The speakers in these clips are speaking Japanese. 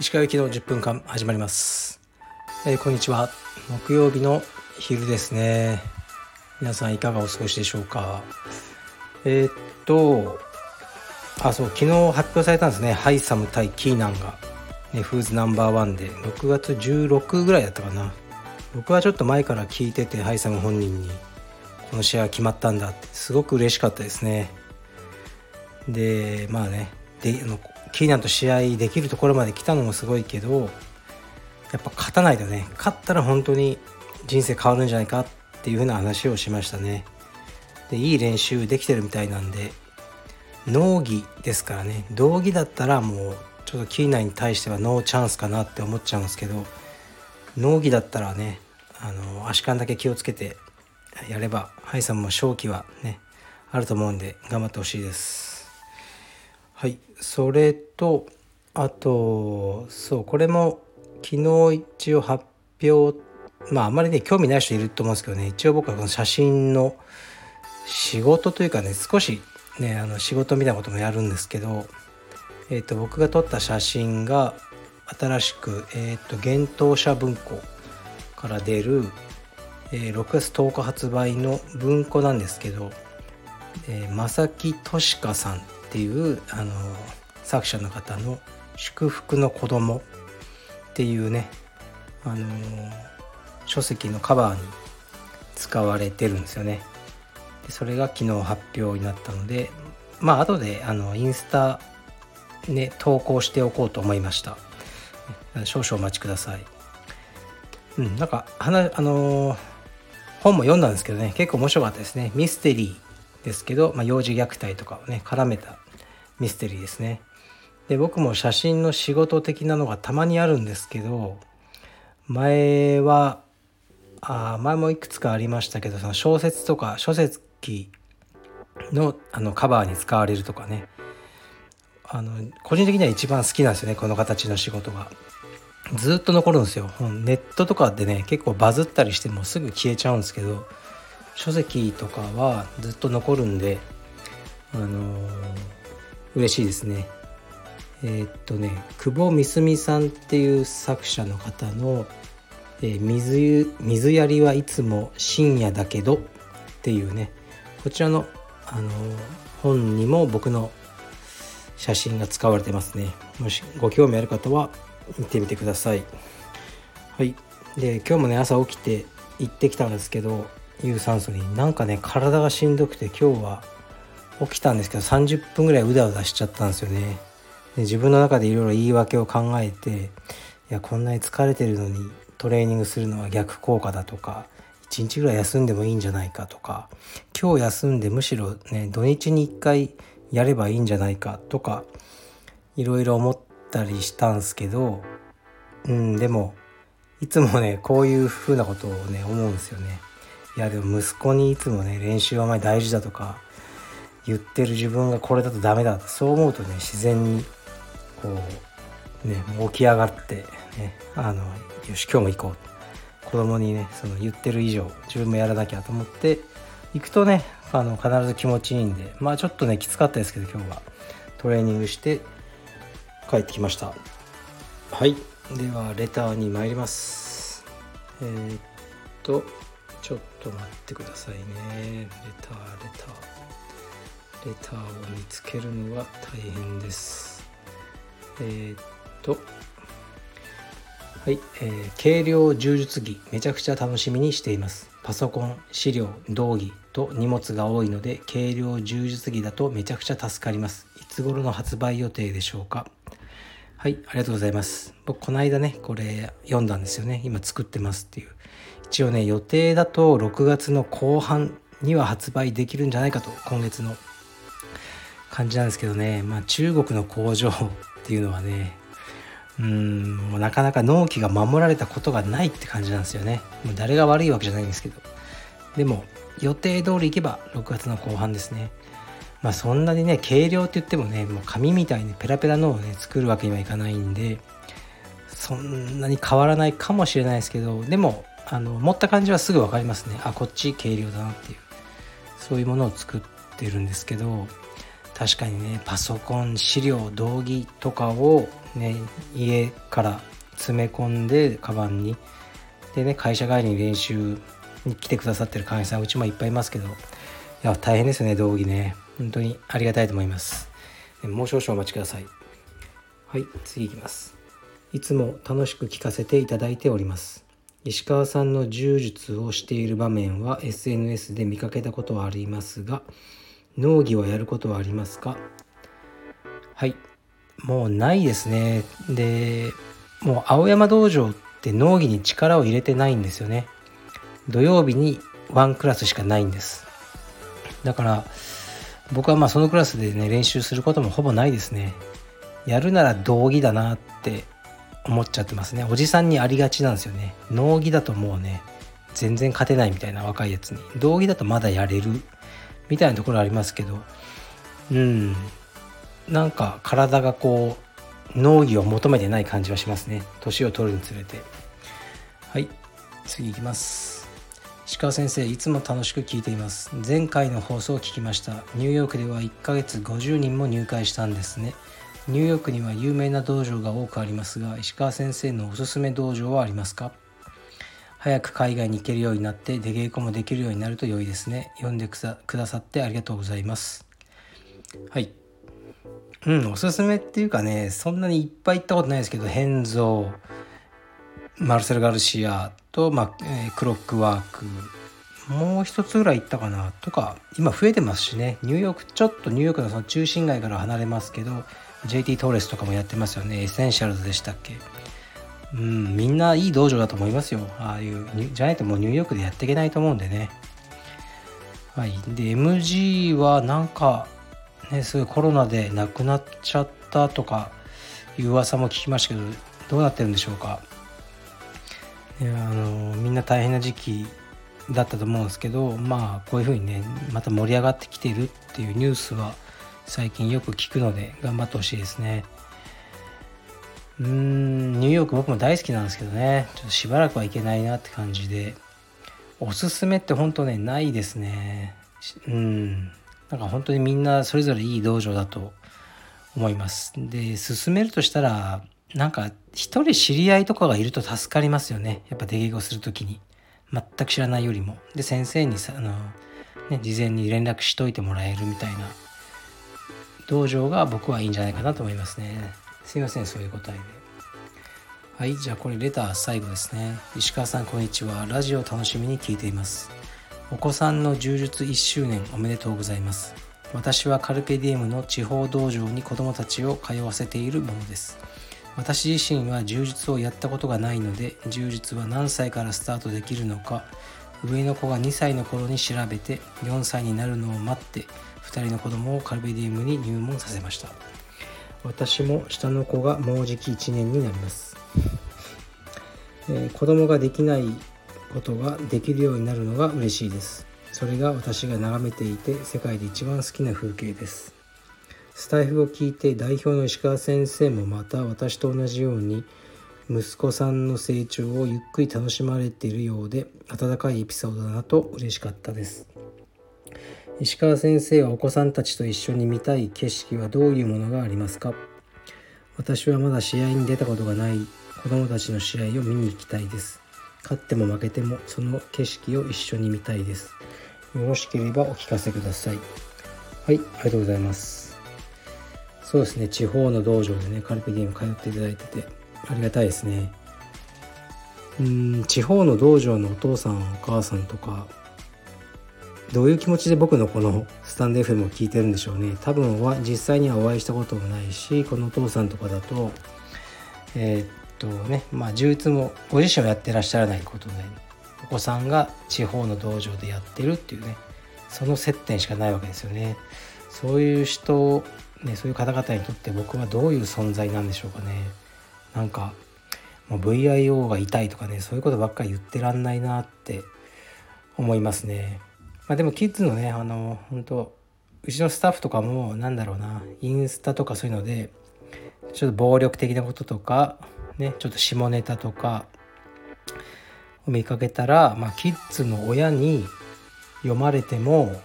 石川行きの10分間始まります、こんにちは。木曜日の昼ですね。皆さんいかがお過ごしでしょうか。昨日発表されたんですね。ハイサム対キーナンが、FOOS No.1 で6月16ぐらいだったかな。僕はちょっと前から聞いてて、ハイサム本人にこの試合が決まったんだってすごく嬉しかったですね。で、まあね、キーナンと試合できるところまで来たのもすごいけど、やっぱ勝たないとね、勝ったら本当に人生変わるんじゃないかっていう風な話をしましたね。で、いい練習できてるみたいなんで、農技ですからね、道技だったらもうちょっとキーナンに対してはノーチャンスかなって思っちゃうんですけど、農技だったらね、足感だけ気をつけてやれば、ハイさんも勝機はねあると思うんで頑張ってほしいです。はい、それとあと、そう、これも昨日一応発表、あんまりね興味ない人いると思うんですけどね、一応僕はこの写真の仕事というかね、少しね仕事みたいなこともやるんですけど、僕が撮った写真が新しく幻冬舎文庫から出る、6月10日発売の文庫なんですけど、正木俊香さんっていう作者の方の祝福の子供っていうね、書籍のカバーに使われてるんですよね。で、それが昨日発表になったので、後でインスタね投稿しておこうと思いました。少々お待ちください。本も読んだんですけどね、結構面白かったですね。ミステリーですけど、幼児虐待とかをね絡めたミステリーですね。で、僕も写真の仕事的なのがたまにあるんですけど、前もいくつかありましたけど、その小説とか書籍のカバーに使われるとかね、個人的には一番好きなんですよね、この形の仕事が。ずっと残るんですよ。ネットとかでね結構バズったりしてもすぐ消えちゃうんですけど、書籍とかはずっと残るんで、嬉しいですね。久保みすみさんっていう作者の方の、水やりはいつも深夜だけどっていうね、こちらの、本にも僕の写真が使われてますね。もしご興味ある方は見てみてください。はい。で、今日もね朝起きて行ってきたんですけど、有酸素に体がしんどくて、今日は起きたんですけど30分ぐらいうだうだしちゃったんですよね。で、自分の中でいろいろ言い訳を考えて、こんなに疲れてるのにトレーニングするのは逆効果だとか、1日ぐらい休んでもいいんじゃないかとか、今日休んでむしろね土日に1回やればいいんじゃないかとか、いろいろ思ったりしたんですけど、でもいつもねこういう風なことをね思うんですよね。でも息子にいつもね練習は大事だとか言ってる自分がこれだとダメだって、そう思うとね自然にこうね起き上がってね、よし今日も行こう、子供にねその言ってる以上自分もやらなきゃと思って行くとね、必ず気持ちいいんで、ちょっとねきつかったですけど今日はトレーニングして帰ってきました。はい、ではレターに参ります。ちょっと待ってくださいね。レターを見つけるのは大変です。はい、軽量柔術着めちゃくちゃ楽しみにしています。パソコン、資料、道着と荷物が多いので軽量柔術着だとめちゃくちゃ助かります。いつ頃の発売予定でしょうか。はい、ありがとうございます。僕この間ねこれ読んだんですよね。今作ってますっていう、一応ね予定だと6月の後半には発売できるんじゃないかと、今月の感じなんですけどね、中国の工場っていうのはねもうなかなか納期が守られたことがないって感じなんですよね。もう誰が悪いわけじゃないんですけど、でも予定通りいけば6月の後半ですね。そんなにね軽量って言ってもねもう紙みたいにペラペラのをね作るわけにはいかないんで、そんなに変わらないかもしれないですけど、でも持った感じはすぐ分かりますね。こっち軽量だなっていう、そういうものを作っってるんですけど、確かにね、パソコン、資料、道着とかを、ね、家から詰め込んでカバンにでね、会社帰りに練習に来てくださってる会員さん、うちもいっぱいいますけど、いや大変ですね、道着ね。本当にありがたいと思います。もう少々お待ちください。はい、次いきます。いつも楽しく聞かせていただいております。石川さんの柔術をしている場面は SNS で見かけたことはありますが、農技はやることはありますか？はい、もうないですね。で、もう青山道場って農技に力を入れてないんですよね。土曜日にワンクラスしかないんです。だから僕はまあそのクラスでね、練習することもほぼないですね。やるなら道技だなって思っちゃってますね。おじさんにありがちなんですよね。農技だともうね、全然勝てないみたいな、若いやつに。道技だとまだやれるみたいなところありますけど、なんか体がこう農技を求めてない感じはしますね、年を取るにつれて。はい、次いきます。石川先生、いつも楽しく聞いています。前回の放送を聞きました。ニューヨークでは1ヶ月50人も入会したんですね。ニューヨークには有名な道場が多くありますが、石川先生のおすすめ道場はありますか？早く海外に行けるようになって出稽古もできるようになると良いですね。読んでくださってありがとうございます。はい、おすすめっていうかね、そんなにいっぱい行ったことないですけど、ヘンゾー、マルセル・ガルシアと、クロックワーク、もう一つぐらい行ったかなとか、今増えてますしね。ニューヨーク、ちょっとニューヨークのその中心街から離れますけど、 JT トーレスとかもやってますよね。エッセンシャルズでしたっけ。みんないい道場だと思いますよ。ああいうじゃないともうニューヨークでやっていけないと思うんでね。はい。で MG はなんかね、すごいコロナで亡くなっちゃったとかいう噂も聞きましたけど、どうなってるんでしょうか。みんな大変な時期だったと思うんですけど、まあこういうふうにね、また盛り上がってきているっていうニュースは最近よく聞くので、頑張ってほしいですね。ニューヨーク僕も大好きなんですけどね、ちょっとしばらくは行けないなって感じで、おすすめって本当ね、ないですね。なんか本当にみんなそれぞれいい道場だと思います。で、進めるとしたら、なんか一人知り合いとかがいると助かりますよね。やっぱ出稽古するときに全く知らないよりも、で先生に事前に連絡しといてもらえるみたいな道場が僕はいいんじゃないかなと思いますね。すいません、そういう答えで。はい、じゃあこれレター最後ですね。石川さん、こんにちは。ラジオを楽しみに聞いています。お子さんの柔術1周年おめでとうございます。私はカルペディエムの地方道場に子どもたちを通わせているものです。私自身は柔術をやったことがないので、柔術は何歳からスタートできるのか、上の子が2歳の頃に調べて、4歳になるのを待って2人の子どもをカルペディエムに入門させました。私も下の子がもうじき1年になります。子供ができないことができるようになるのが嬉しいです。それが私が眺めていて世界で一番好きな風景です。スタイフを聞いて代表の石川先生もまた私と同じように息子さんの成長をゆっくり楽しまれているようで、温かいエピソードだなと嬉しかったです。石川先生はお子さんたちと一緒に見たい景色はどういうものがありますか？私はまだ試合に出たことがない子どもたちの試合を見に行きたいです。勝っても負けてもその景色を一緒に見たいです。よろしければお聞かせください。はい、ありがとうございます。そうですね、地方の道場でね、カルペディエム通っていただいててありがたいですね。地方の道場のお父さん、お母さんとか、どういう気持ちで僕のこのスタンド FM を聞いてるんでしょうね。多分実際にはお会いしたこともないし、このお父さんとかだと柔術もご自身をやってらっしゃらないことで、お子さんが地方の道場でやってるっていうね、その接点しかないわけですよね。そういう人ね、そういう方々にとって僕はどういう存在なんでしょうかね。なんかもう VIO が痛いとかね、そういうことばっかり言ってらんないなって思いますね。でもキッズのね、本当うちのスタッフとかもインスタとかそういうので、ちょっと暴力的なこととかね、ちょっと下ネタとかを見かけたら、キッズの親に読まれても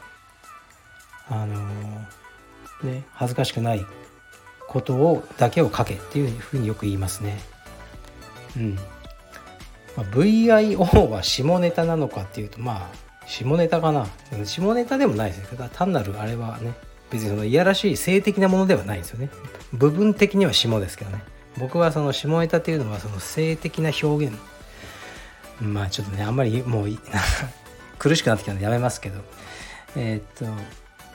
ね、恥ずかしくないことをだけを書けっていうふうによく言いますね。うん。まあ、VIO は下ネタなのかっていうと、まあ下ネタかな。下ネタでもないですけど、単なるあれはね、別にそのいやらしい性的なものではないんですよね。部分的には下ですけどね。僕はその下ネタっていうのはその性的な表現、まあちょっとねあんまりもう苦しくなってきたのでやめますけど、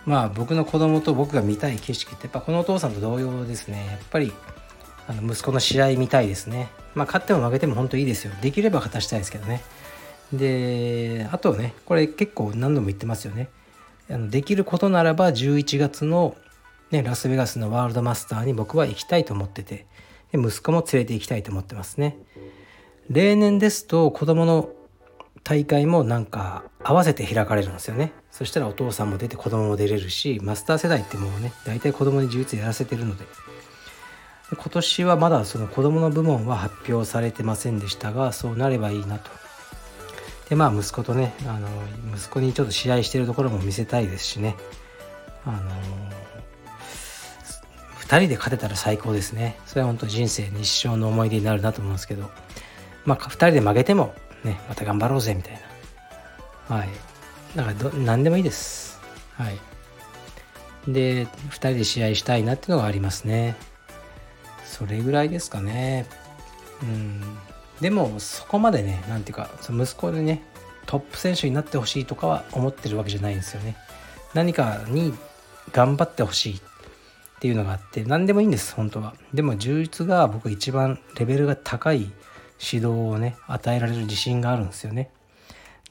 まあ僕の子供と僕が見たい景色ってやっぱこのお父さんと同様ですね。やっぱり息子の試合見たいですね。まあ勝っても負けても本当いいですよ。できれば勝たしたいですけどね。で、あとね、これ結構何度も言ってますよね。できることならば11月の、ね、ラスベガスのワールドマスターに僕は行きたいと思ってて、で息子も連れて行きたいと思ってますね。例年ですと子供の大会もなんか合わせて開かれるんですよね。そしたらお父さんも出て子供も出れるし、マスター世代ってもうね大体子供に充実やらせてるので、今年はまだその子供の部門は発表されてませんでしたが、そうなればいいなと。でまあ息子とね、息子にちょっと試合してるところも見せたいですしね、2人で勝てたら最高ですね。それは本当人生に一生の思い出になるなと思うんですけど、まあ2人で負けてもね、また頑張ろうぜみたいな。はい。だから何でもいいです。はい。で、2人で試合したいなっていうのがありますね。それぐらいですかね。うん。でもそこまでね、なんていうか、その息子でね、トップ選手になってほしいとかは思ってるわけじゃないんですよね。何かに頑張ってほしいっていうのがあって、何でもいいんです、本当は。でも柔術が僕一番レベルが高い指導をね、与えられる自信があるんですよね。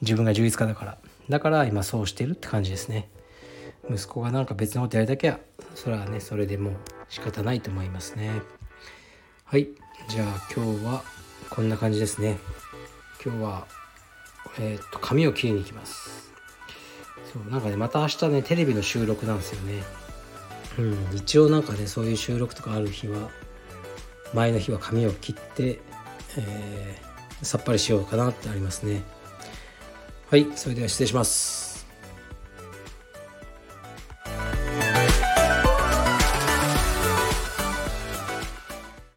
自分が柔術家だから。だから今そうしてるって感じですね。息子がなんか別のことやりたきゃ、それはね、それでもう仕方ないと思いますね。はい。じゃあ今日はこんな感じですね。今日は、髪を切りに行きます。そう、なんかね、また明日ね、テレビの収録なんですよね。うん、一応なんかね、そういう収録とかある日は、前の日は髪を切って、さっぱりしようかなってありますね。はい、それでは失礼します。